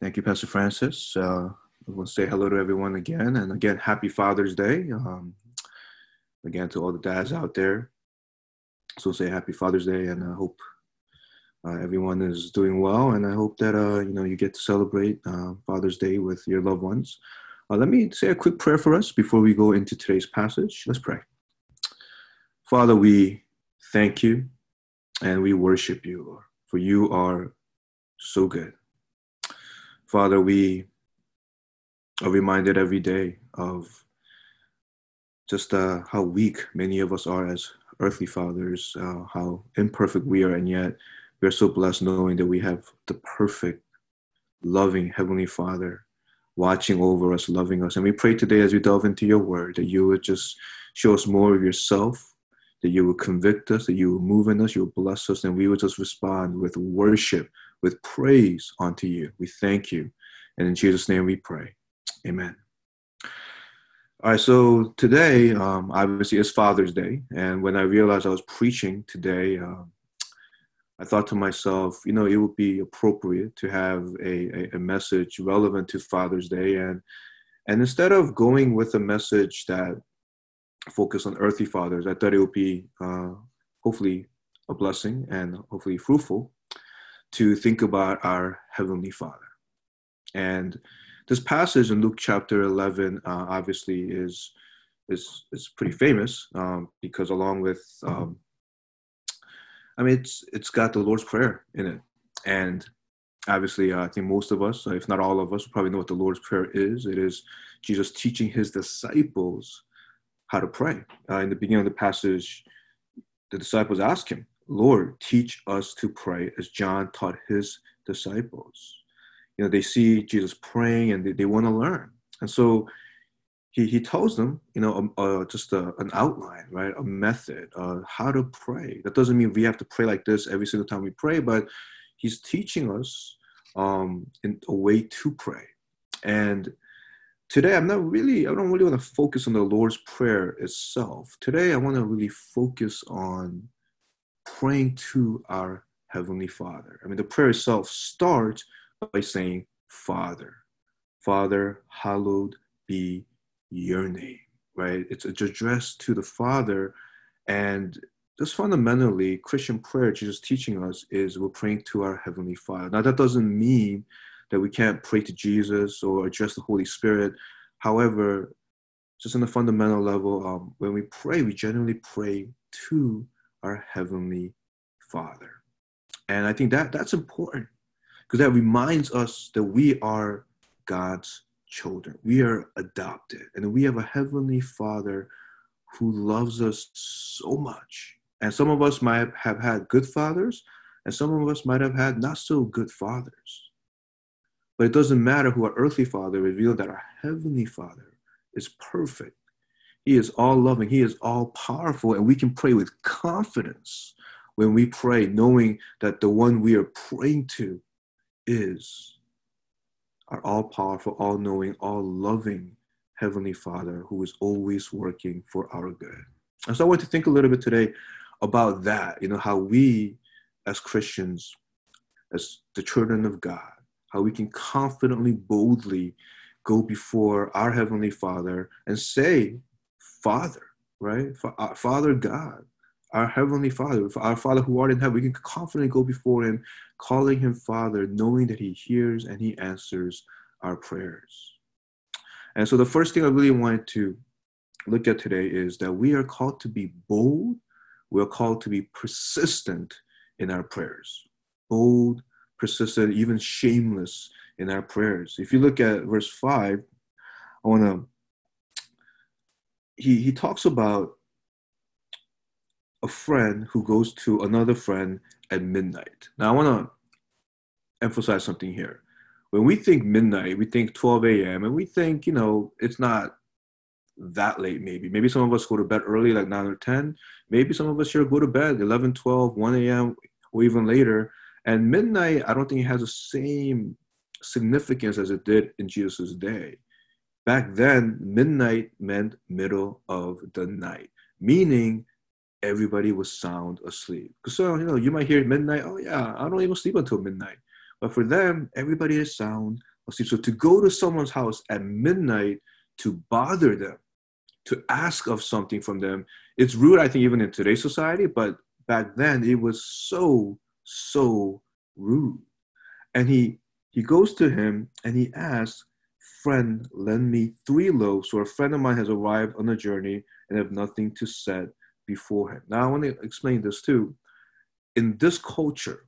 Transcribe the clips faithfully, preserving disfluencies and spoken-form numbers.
Thank you, Pastor Francis. Uh, I want to say hello to everyone again. And again, happy Father's Day. Um, again, to all the dads out there. So say happy Father's Day, and I hope uh, everyone is doing well. And I hope that, uh, you know, you get to celebrate uh, Father's Day with your loved ones. Uh, let me say a quick prayer for us before we go into today's passage. Let's pray. Father, we thank you and we worship you, Lord, for you are so good. Father, we are reminded every day of just uh, how weak many of us are as earthly fathers, uh, how imperfect we are, and yet we are so blessed knowing that we have the perfect, loving Heavenly Father watching over us, loving us. And we pray today as we delve into your word that you would just show us more of yourself, that you would convict us, that you would move in us, you would bless us, and we would just respond with worship, with praise unto you. We thank you. And in Jesus' name we pray. Amen. All right, so today, um, obviously, it's Father's Day. And when I realized I was preaching today, um, I thought to myself, you know, it would be appropriate to have a, a, a message relevant to Father's Day. And, and instead of going with a message that focused on earthly fathers, I thought it would be uh, hopefully a blessing and hopefully fruitful to think about our Heavenly Father. And this passage in Luke chapter eleven, uh, obviously, is, is, is pretty famous um, because along with... Um, I mean, it's it's got the Lord's Prayer in it. And obviously, uh, I think most of us, if not all of us, probably know what the Lord's Prayer is. It is Jesus teaching his disciples how to pray. Uh, in the beginning of the passage, the disciples ask him, Lord, teach us to pray as John taught his disciples. You know, they see Jesus praying and they, they want to learn. And so he, he tells them, you know, um, uh, just a, an outline, right? A method, uh, how to pray. That doesn't mean we have to pray like this every single time we pray, but he's teaching us um, in a way to pray. And today I'm not really, I don't really want to focus on the Lord's Prayer itself. Today I want to really focus on praying to our Heavenly Father. I mean, the prayer itself starts by saying, Father, Father, hallowed be your name, right? It's addressed to the Father. And just fundamentally, Christian prayer, Jesus is teaching us, is we're praying to our Heavenly Father. Now, that doesn't mean that we can't pray to Jesus or address the Holy Spirit. However, just on a fundamental level, um, when we pray, we generally pray to our Heavenly Father. And I think that that's important because that reminds us that we are God's children. We are adopted, and we have a Heavenly Father who loves us so much. And some of us might have had good fathers, and some of us might have had not so good fathers. But it doesn't matter who our earthly father is, revealed that our Heavenly Father is perfect. He is all loving. He is all powerful. And we can pray with confidence when we pray, knowing that the one we are praying to is our all-powerful, all-knowing, all-loving Heavenly Father who is always working for our good. And so I want to think a little bit today about that, you know, how we as Christians, as the children of God, how we can confidently, boldly go before our Heavenly Father and say, Father, right? Father God, our Heavenly Father, our Father who art in heaven, we can confidently go before him, calling him Father, knowing that he hears and he answers our prayers. And so the first thing I really wanted to look at today is that we are called to be bold. We are called to be persistent in our prayers. Bold, persistent, even shameless in our prayers. If you look at verse five, I want to, he, he talks about a friend who goes to another friend at midnight. Now, I want to emphasize something here. When we think midnight, we think twelve a.m., and we think, you know, it's not that late maybe. Maybe some of us go to bed early, like nine or ten. Maybe some of us here go to bed eleven, twelve, one a.m., or even later. And midnight, I don't think it has the same significance as it did in Jesus' day. Back then, midnight meant middle of the night, meaning everybody was sound asleep. So, you know, you might hear midnight, oh yeah, I don't even sleep until midnight. But for them, everybody is sound So to go to someone's house at midnight to bother them, to ask of something from them, it's rude, I think, even in today's society, but back then it was so, so rude. And he, he goes to him and he asks, "Friend, lend me three loaves, or a friend of mine has arrived on a journey and have nothing to set before him." Now, I want to explain this too. In this culture,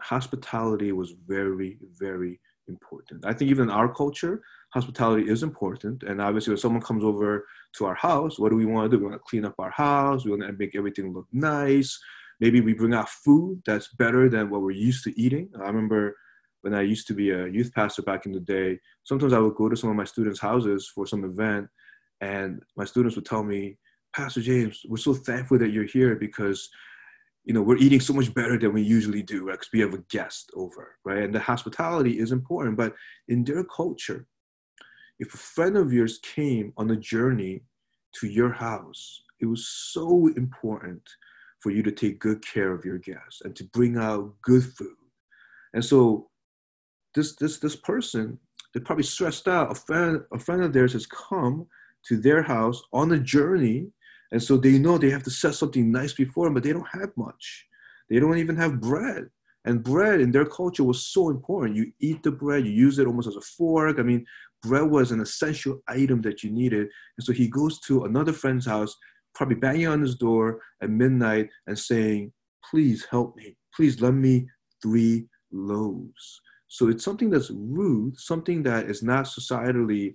hospitality was very, very important. I think even in our culture, hospitality is important. And obviously, when someone comes over to our house, what do we want to do? We want to clean up our house. We want to make everything look nice. Maybe we bring out food that's better than what we're used to eating. I remember when I used to be a youth pastor back in the day, sometimes I would go to some of my students' houses for some event, and my students would tell me, "Pastor James, we're so thankful that you're here because, you know, we're eating so much better than we usually do, right? Because we have a guest over," right? And the hospitality is important. But in their culture, if a friend of yours came on a journey to your house, it was so important for you to take good care of your guests and to bring out good food. And so This this this person, they're probably stressed out. A friend, a friend of theirs has come to their house on a journey, and so they know they have to set something nice before them, but they don't have much. They don't even have bread. And bread in their culture was so important. You eat the bread, you use it almost as a fork. I mean, bread was an essential item that you needed. And so he goes to another friend's house, probably banging on his door at midnight and saying, "Please help me. Please lend me three loaves." So it's something that's rude, something that is not societally,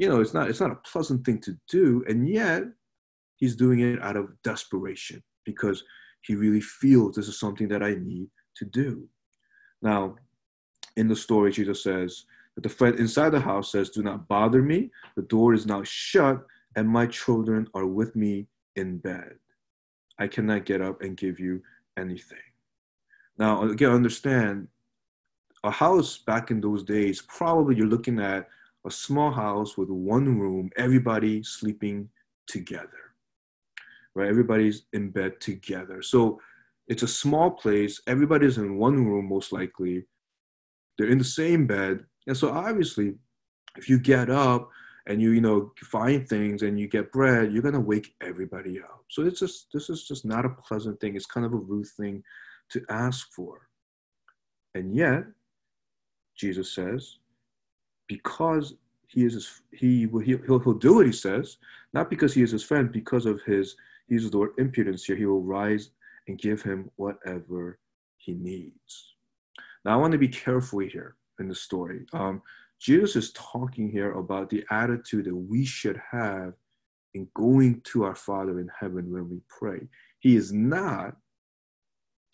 you know, it's not it's not a pleasant thing to do. And yet he's doing it out of desperation because he really feels this is something that I need to do. Now, in the story, Jesus says that the friend inside the house says, "Do not bother me. The door is now shut and my children are with me in bed. I cannot get up and give you anything." Now, again, understand, a house back in those days, probably you're looking at a small house with one room, everybody sleeping together, right? Everybody's in bed together. So it's a small place. Everybody's in one room, most likely. They're in the same bed. And so obviously, if you get up and you, you know, find things and you get bread, you're going to wake everybody up. So it's just, this is just not a pleasant thing. It's kind of a rude thing to ask for. And yet, Jesus says, because he is his, he will he'll, he'll do what he says, not because he is his friend, because of his he uses the word impudence here. He will rise and give him whatever he needs. Now I want to be careful here in the story. Um, Jesus is talking here about the attitude that we should have in going to our Father in heaven when we pray. He is not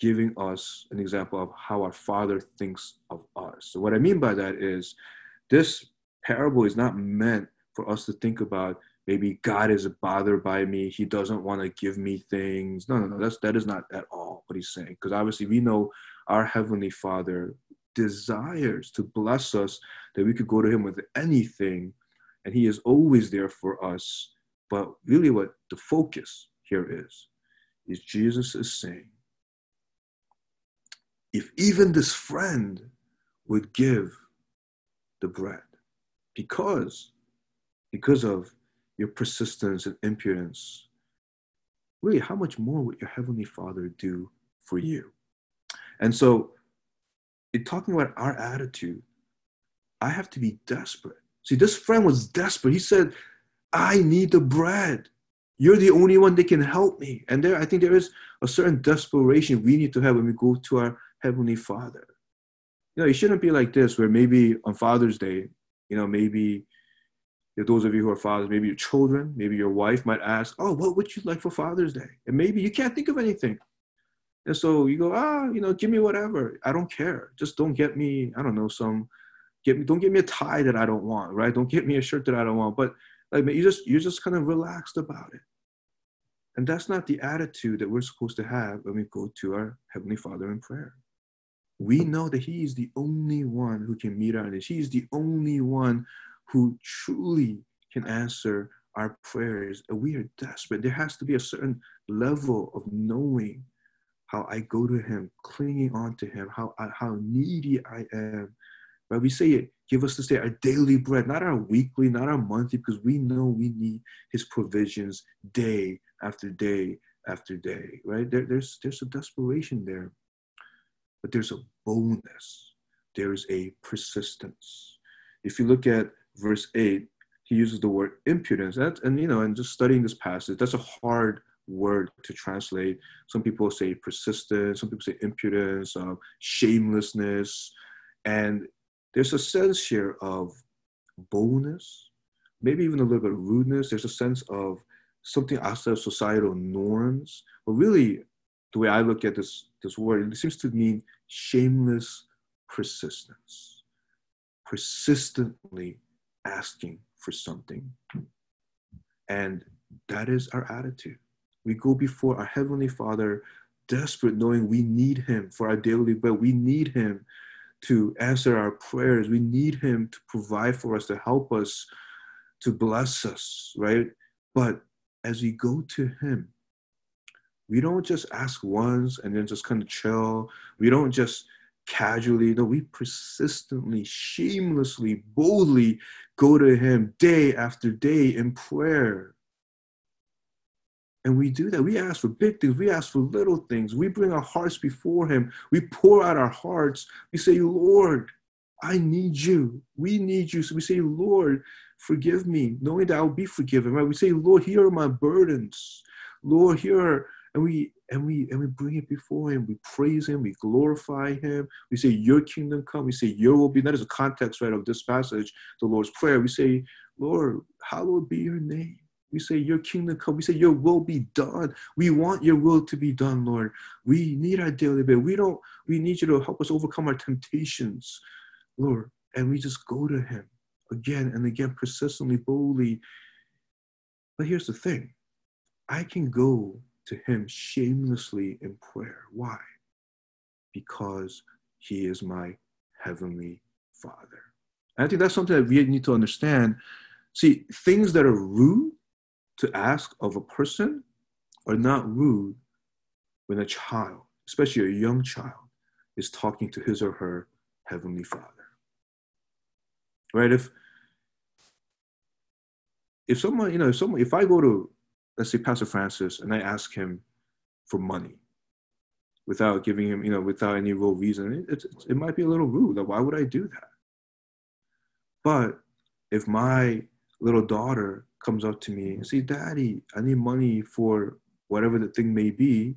giving us an example of how our Father thinks of us. So what I mean by that is this parable is not meant for us to think about, maybe God is bothered by me, he doesn't want to give me things. No, no, no, that's, that is not at all what he's saying. Because obviously we know our Heavenly Father desires to bless us, that we could go to him with anything, and he is always there for us. But really what the focus here is, is Jesus is saying, if even this friend would give the bread, because, because of your persistence and impudence, really, how much more would your Heavenly Father do for you? And so, in talking about our attitude, I have to be desperate. See, this friend was desperate. He said, "I need the bread. You're the only one that can help me." And there, I think there is a certain desperation we need to have when we go to our Heavenly Father. You know, it shouldn't be like this, where maybe on Father's Day, you know, maybe if those of you who are fathers, maybe your children, maybe your wife might ask, "Oh, what would you like for Father's Day?" And maybe you can't think of anything. And so you go, ah, you know, "Give me whatever. I don't care. Just don't get me, I don't know, some, get me, don't get me a tie that I don't want, right? Don't get me a shirt that I don't want." But like, you just, you're just kind of relaxed about it. And that's not the attitude that we're supposed to have when we go to our Heavenly Father in prayer. We know that he is the only one who can meet our needs. He is the only one who truly can answer our prayers. And we are desperate. There has to be a certain level of knowing how I go to him, clinging on to him, how, how needy I am, Right? We say it, give us this day our daily bread, not our weekly, not our monthly, because we know we need his provisions day after day after day, right? There, there's, there's a desperation there, but there's a boldness. There is a persistence. If you look at verse eight, he uses the word impudence. That's, and, you know, and just studying this passage, that's a hard word to translate. Some people say persistence, some people say impudence, uh, shamelessness. And there's a sense here of boldness, maybe even a little bit of rudeness. There's a sense of something outside of societal norms. But really, the way I look at this, this word, it seems to mean shameless persistence, persistently asking for something. And that is our attitude. We go before our Heavenly Father, desperate, knowing we need him for our daily bread. We need him to answer our prayers. We need him to provide for us, to help us, to bless us, right? But as we go to him, we don't just ask once and then just kind of chill. We don't just casually, no, we persistently, shamelessly, boldly go to him day after day in prayer. And we do that. We ask for big things. We ask for little things. We bring our hearts before him. We pour out our hearts. We say, Lord, I need you. We need you. So we say, Lord, forgive me, knowing that I'll be forgiven. Right? We say, Lord, here are my burdens. Lord, here are, and we and we and we bring it before him. We praise him. We glorify him. We say, your kingdom come. We say, your will be. That is the context, right, of this passage, the Lord's Prayer. We say, Lord, hallowed be your name. We say, your kingdom come. We say, your will be done. We want your will to be done, Lord. We need our daily bread. We don't, we need you to help us overcome our temptations, Lord. And we just go to him again and again, persistently, boldly. But here's the thing. I can go to him shamelessly in prayer. Why? Because he is my Heavenly Father. And I think that's something that we need to understand. See, things that are rude to ask of a person are not rude when a child, especially a young child, is talking to his or her Heavenly Father. Right? If if someone, you know, if someone, if I go to, let's say, Pastor Francis, and I ask him for money without giving him, you know, without any real reason, it, it, it might be a little rude. Like, why would I do that? But if my little daughter comes up to me and says, Daddy, I need money for whatever the thing may be.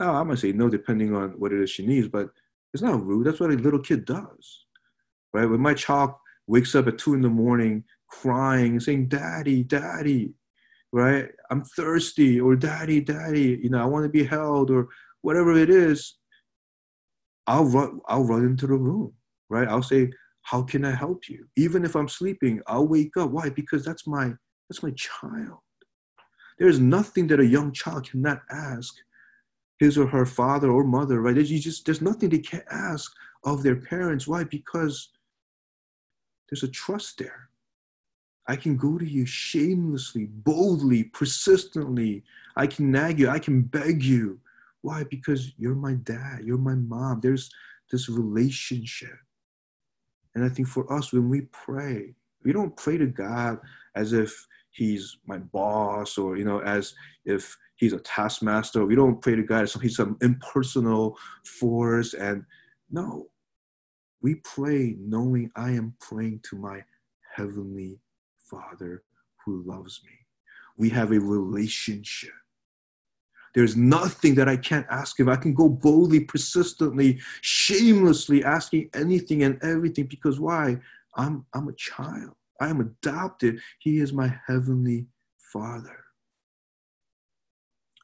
Now, I might say no, depending on what it is she needs, but it's not rude. That's what a little kid does, right? When my child wakes up at two in the morning crying and saying, Daddy, Daddy, right? I'm thirsty, or Daddy, Daddy, you know, I want to be held, or whatever it is, I'll run, I'll run into the room, right? I'll say, how can I help you? Even if I'm sleeping, I'll wake up. Why? Because that's my That's my child. There is nothing that a young child cannot ask his or her father or mother, right? There's, you just, there's nothing they can't ask of their parents. Why? Because there's a trust there. I can go to you shamelessly, boldly, persistently. I can nag you. I can beg you. Why? Because you're my dad. You're my mom. There's this relationship. And I think for us, when we pray, we don't pray to God as if he's my boss, or, you know, as if he's a taskmaster. We don't pray to God as if he's some impersonal force. And no, we pray knowing I am praying to my Heavenly Father who loves me. We have a relationship. There's nothing that I can't ask him. I can go boldly, persistently, shamelessly asking anything and everything, because why? I'm, I'm a child. I am adopted. He is my Heavenly Father.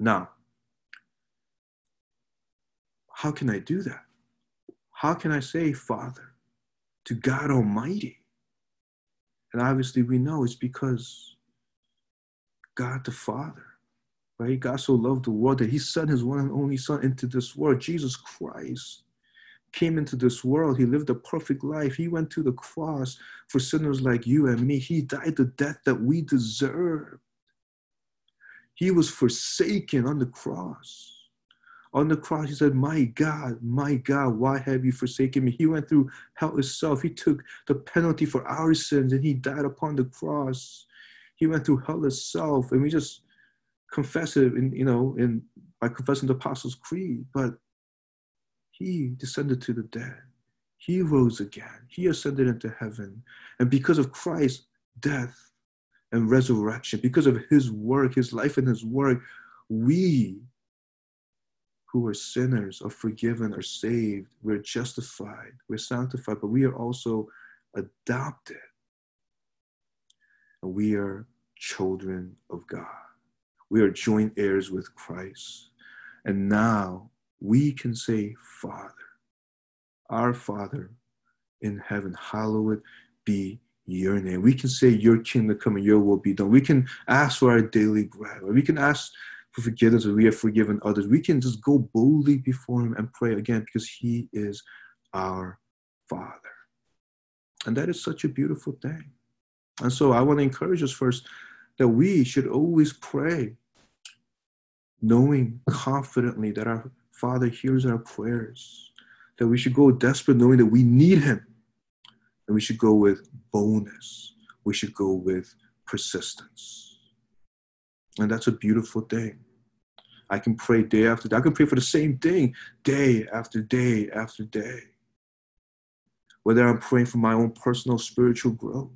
Now, how can I do that? How can I say Father to God Almighty? And obviously we know it's because God the Father, right? God so loved the world that he sent his one and only Son into this world, Jesus Christ. Came into this world. He lived a perfect life. He went to the cross for sinners like you and me. He died the death that we deserved. He was forsaken on the cross. On the cross, he said, my God, my God, why have you forsaken me? He went through hell itself. He took the penalty for our sins, and he died upon the cross. He went through hell itself, and we just confess it, in, you know, in, by confessing the Apostles' Creed. But he descended to the dead. He rose again. He ascended into heaven. And because of Christ's death and resurrection, because of his work, his life and his work, we who are sinners are forgiven, are saved, we're justified, we're sanctified, but we are also adopted. And we are children of God. We are joint heirs with Christ. And now we can say, Father, our Father in heaven, hallowed be your name. We can say, your kingdom come and your will be done. We can ask for our daily bread. We can ask for forgiveness as we have forgiven others. We can just go boldly before him and pray again, because he is our Father. And that is such a beautiful thing. And so I want to encourage us first that we should always pray, knowing confidently that our Father hears our prayers, that we should go desperate, knowing that we need him. And we should go with boldness. We should go with persistence. And that's a beautiful thing. I can pray day after day. I can pray for the same thing day after day after day. Whether I'm praying for my own personal spiritual growth,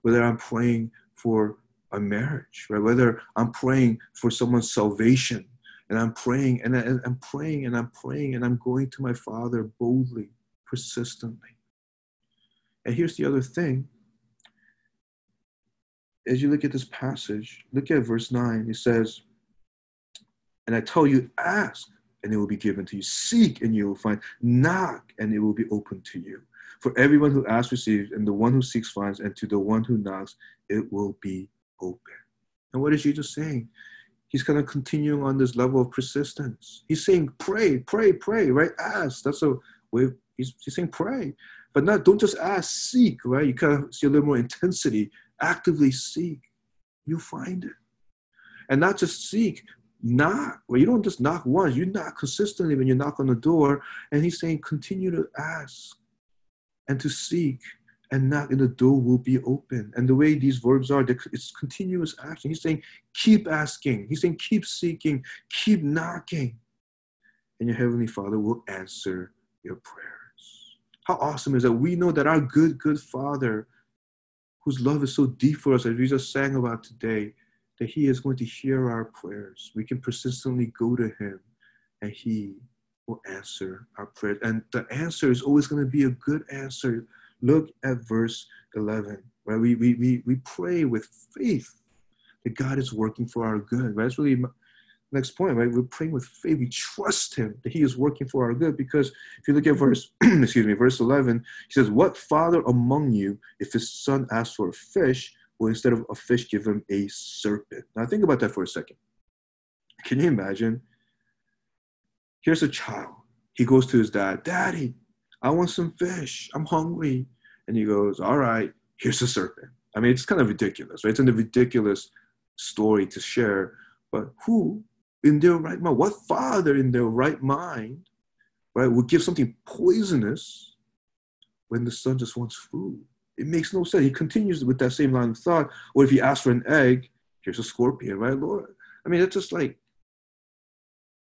whether I'm praying for a marriage, right? Whether I'm praying for someone's salvation, and I'm praying and I, I'm praying and I'm praying and I'm going to my Father boldly, persistently. And here's the other thing. As you look at this passage, look at verse nine. It says, and I tell you, ask, and it will be given to you. Seek, and you will find. Knock, and it will be opened to you. For everyone who asks receives, and the one who seeks finds, and to the one who knocks, it will be open. And what is Jesus saying? He's kind of continuing on this level of persistence. He's saying, pray, pray, pray, right? Ask. That's a way. He's, he's saying, pray. But not, don't just ask, seek, right? You kind of see a little more intensity. Actively seek. You'll find it. And not just seek, knock. Well, you don't just knock once. You knock consistently when you knock on the door. And he's saying, continue to ask and to seek and knock, and the door will be open. And the way these verbs are, it's continuous action. He's saying, keep asking. He's saying, keep seeking, keep knocking. And your Heavenly Father will answer your prayer. How awesome is that we know that our good, good Father, whose love is so deep for us, as we just sang about today, that he is going to hear our prayers. We can persistently go to him, and he will answer our prayers. And the answer is always going to be a good answer. Look at verse eleven, right? We, we, we, we pray with faith that God is working for our good, right? That's really my next point, right? We're praying with faith. We trust him that he is working for our good, because if you look at verse, excuse me, verse eleven, he says, what father among you, if his son asks for a fish, will instead of a fish give him a serpent? Now think about that for a second. Can you imagine? Here's a child. He goes to his dad, Daddy, I want some fish. I'm hungry. And he goes, all right, here's a serpent. I mean, it's kind of ridiculous, right? It's a ridiculous story to share, but who in their right mind, what father in their right mind, right, would give something poisonous when the son just wants food? It makes no sense. He continues with that same line of thought. Or if he asks for an egg, here's a scorpion, right, Lord? I mean, it's just like,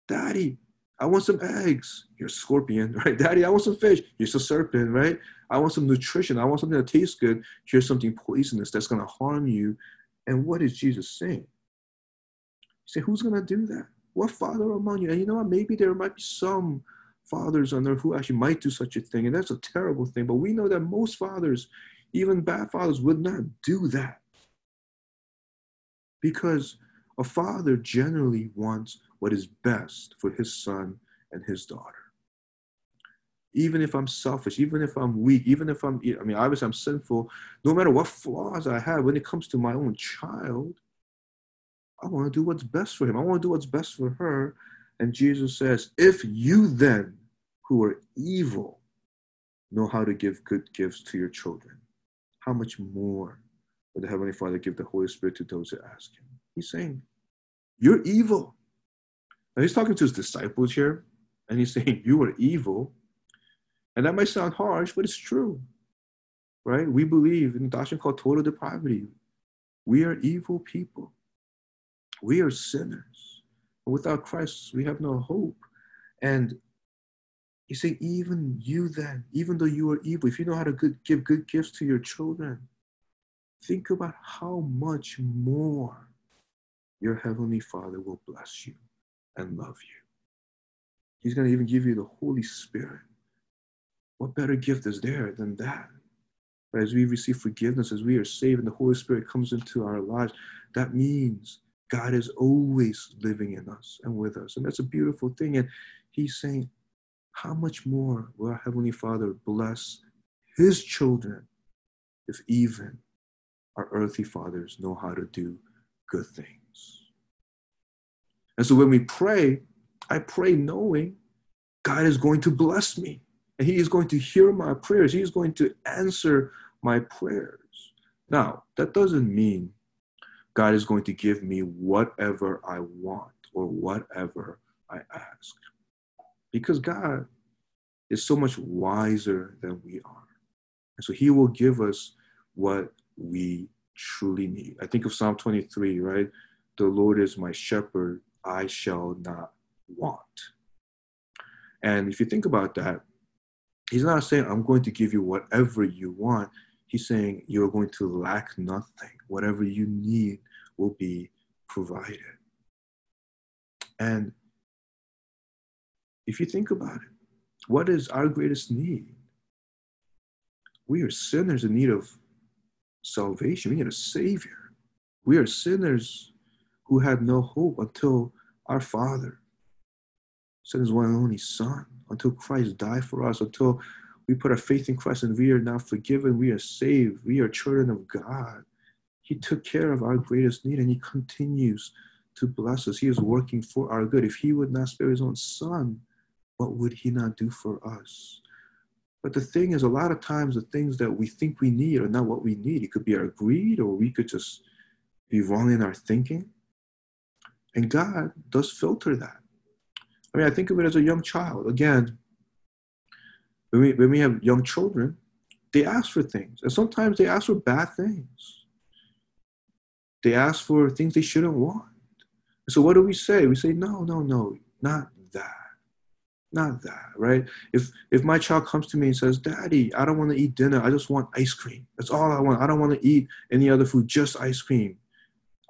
Daddy, I want some eggs. Here's a scorpion, right? Daddy, I want some fish. Here's a serpent, right? I want some nutrition. I want something that tastes good. Here's something poisonous that's going to harm you. And what is Jesus saying? Say, who's going to do that? What father among you? And you know what? Maybe there might be some fathers on there who actually might do such a thing. And that's a terrible thing. But we know that most fathers, even bad fathers, would not do that. Because a father generally wants what is best for his son and his daughter. Even if I'm selfish, even if I'm weak, even if I'm, I mean, obviously I'm sinful, no matter what flaws I have, when it comes to my own child, I want to do what's best for him. I want to do what's best for her. And Jesus says, if you then, who are evil, know how to give good gifts to your children, how much more will the Heavenly Father give the Holy Spirit to those who ask him? He's saying, you're evil. Now he's talking to his disciples here. and he's saying, you are evil. And that might sound harsh, but it's true, right? We believe in a doctrine called total depravity. We are evil people. We are sinners. Without Christ, we have no hope. And he's saying, even you then, even though you are evil, if you know how to good, give good gifts to your children, think about how much more your Heavenly Father will bless you and love you. He's going to even give you the Holy Spirit. What better gift is there than that? But as we receive forgiveness, as we are saved, and the Holy Spirit comes into our lives, that means God is always living in us and with us. And that's a beautiful thing. And he's saying, how much more will our Heavenly Father bless his children if even our earthly fathers know how to do good things? And so when we pray, I pray knowing God is going to bless me, and he is going to hear my prayers. He is going to answer my prayers. Now, that doesn't mean God is going to give me whatever I want or whatever I ask, because God is so much wiser than we are. And so he will give us what we truly need. I think of Psalm twenty-three, right? The Lord is my shepherd, I shall not want. And if you think about that, he's not saying, I'm going to give you whatever you want. He's saying, you're going to lack nothing. Whatever you need will be provided. And if you think about it, what is our greatest need? We are sinners in need of salvation. We need a Savior. We are sinners who had no hope until our Father sent his one and only Son, until Christ died for us, until we put our faith in Christ and we are now forgiven, we are saved, we are children of God. He took care of our greatest need, and he continues to bless us. He is working for our good. If he would not spare his own Son, what would he not do for us? But the thing is, a lot of times the things that we think we need are not what we need. It could be our greed, or we could just be wrong in our thinking. And God does filter that. I mean, I think of it as a young child. Again, when we, when we have young children, they ask for things. And sometimes they ask for bad things. They ask for things they shouldn't want. So what do we say? We say, no, no, no, not that. Not that, right? If if my child comes to me and says, Daddy, I don't want to eat dinner. I just want ice cream. That's all I want. I don't want to eat any other food, just ice cream.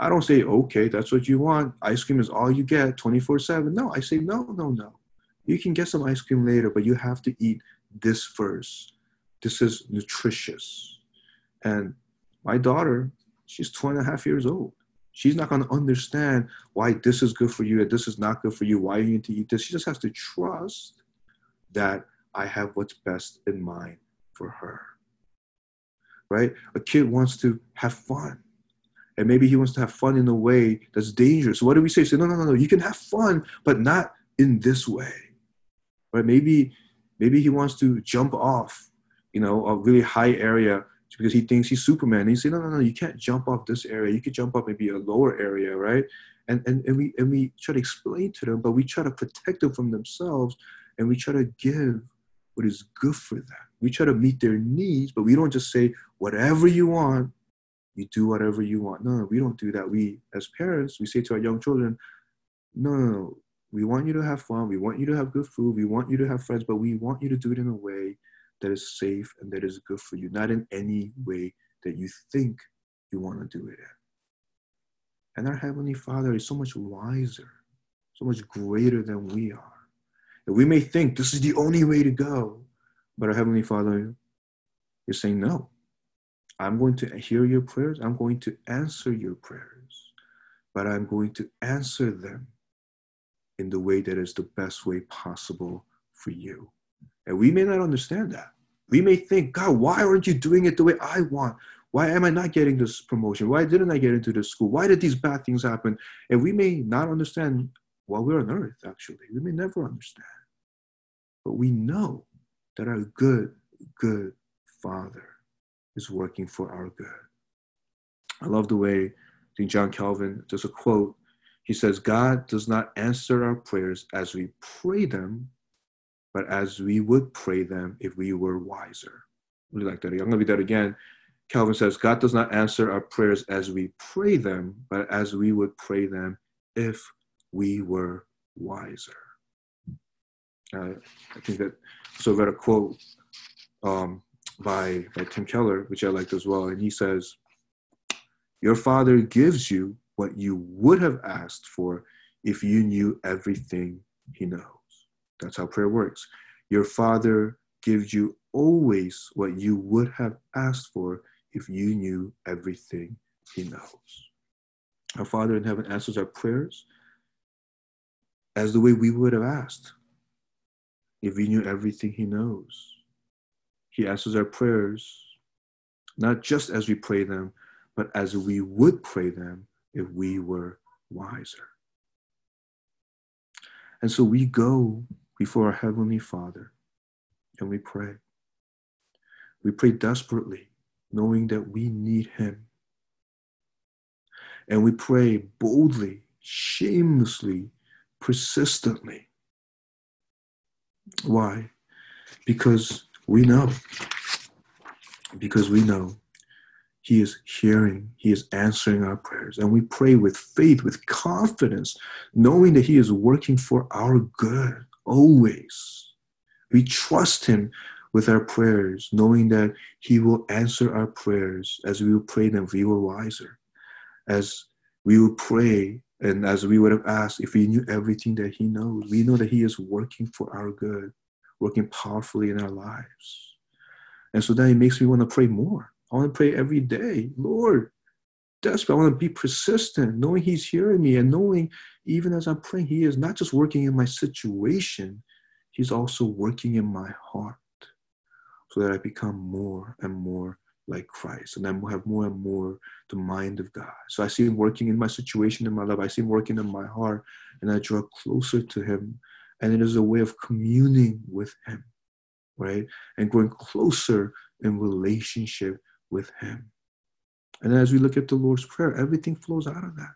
I don't say, okay, that's what you want. Ice cream is all you get, twenty-four seven. No, I say, no, no, no. You can get some ice cream later, but you have to eat this first. This is nutritious. And my daughter, she's two and a half years old. She's not going to understand why this is good for you and this is not good for you, why you need to eat this. She just has to trust that I have what's best in mind for her, right? A kid wants to have fun, and maybe he wants to have fun in a way that's dangerous. So what do we say? Say, no, no, no, no, you can have fun, but not in this way, right? Maybe, maybe he wants to jump off, you know, a really high area, because he thinks he's Superman. And he says, no, no, no, you can't jump off this area. You can jump off maybe a lower area, right? And, and, and, we, and we try to explain to them, but we try to protect them from themselves, and we try to give what is good for them. We try to meet their needs, but we don't just say, whatever you want, you do whatever you want. No, no, we don't do that. We, as parents, we say to our young children, no, no, no, we want you to have fun. We want you to have good food. We want you to have friends, but we want you to do it in a way that is safe and that is good for you, not in any way that you think you want to do it in. And our Heavenly Father is so much wiser, so much greater than we are. And we may think this is the only way to go, but our Heavenly Father is saying, no, I'm going to hear your prayers. I'm going to answer your prayers, but I'm going to answer them in the way that is the best way possible for you. And we may not understand that. We may think, God, why aren't you doing it the way I want? Why am I not getting this promotion? Why didn't I get into this school? Why did these bad things happen? And we may not understand while we're on earth, actually. We may never understand. But we know that our good, good Father is working for our good. I love the way, I think John Calvin, just a quote, he says, God does not answer our prayers as we pray them, but as we would pray them if we were wiser. Really like that. I'm going to read that again. Calvin says, God does not answer our prayers as we pray them, but as we would pray them if we were wiser. Uh, I think that, so I read a quote um, by, by Tim Keller, which I liked as well. And he says, your Father gives you what you would have asked for if you knew everything he knows. That's how prayer works. Your Father gives you always what you would have asked for if you knew everything he knows. Our Father in heaven answers our prayers as the way we would have asked if we knew everything he knows. He answers our prayers not just as we pray them, but as we would pray them if we were wiser. And so we go before our Heavenly Father and we pray. We pray desperately, knowing that we need him. And we pray boldly, shamelessly, persistently. Why? Because we know. Because we know he is hearing, he is answering our prayers. And we pray with faith, with confidence, knowing that he is working for our good, always. We trust him with our prayers, knowing that he will answer our prayers as we will pray them if we were wiser. As we will pray and as we would have asked if we knew everything that he knows. We know that he is working for our good, working powerfully in our lives. And so that it makes me want to pray more. I want to pray every day, Lord, desperate. I want to be persistent, knowing he's hearing me and knowing even as I'm praying, he is not just working in my situation, he's also working in my heart so that I become more and more like Christ. And I will have more and more the mind of God. So I see him working in my situation, in my life. I see him working in my heart and I draw closer to him. And it is a way of communing with him, right? And growing closer in relationship with him. And as we look at the Lord's Prayer, everything flows out of that.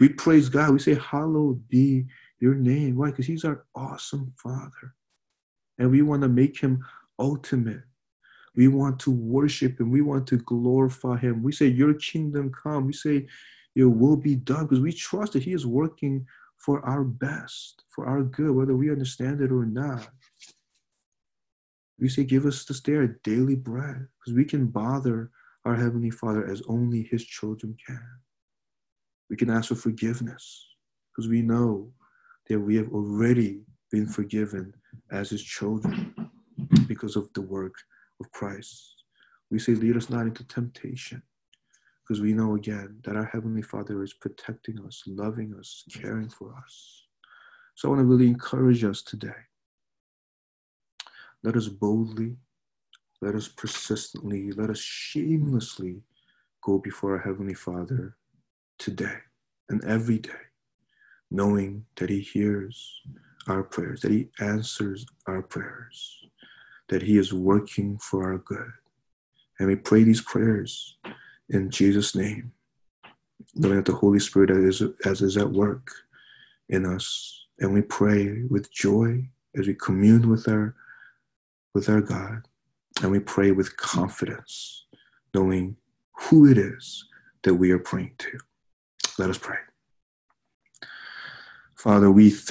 We praise God. We say, hallowed be your name. Why? Because he's our awesome Father. And we want to make him ultimate. We want to worship him. We want to glorify him. We say, your kingdom come. We say, your will be done. Because we trust that he is working for our best, for our good, whether we understand it or not. We say, give us this day our daily bread. Because we can bother our Heavenly Father as only his children can. We can ask for forgiveness. Because we know that we have already been forgiven as his children because of the work of Christ. We say, lead us not into temptation, because we know again that our Heavenly Father is protecting us, loving us, caring for us. So I want to really encourage us today. Let us boldly, let us persistently, let us shamelessly go before our Heavenly Father today and every day, knowing that he hears our prayers, that he answers our prayers, that he is working for our good. And we pray these prayers in Jesus' name, knowing that the Holy Spirit is, as is at work in us. And we pray with joy as we commune with our, with our God. And we pray with confidence, knowing who it is that we are praying to. Let us pray. Father, we thank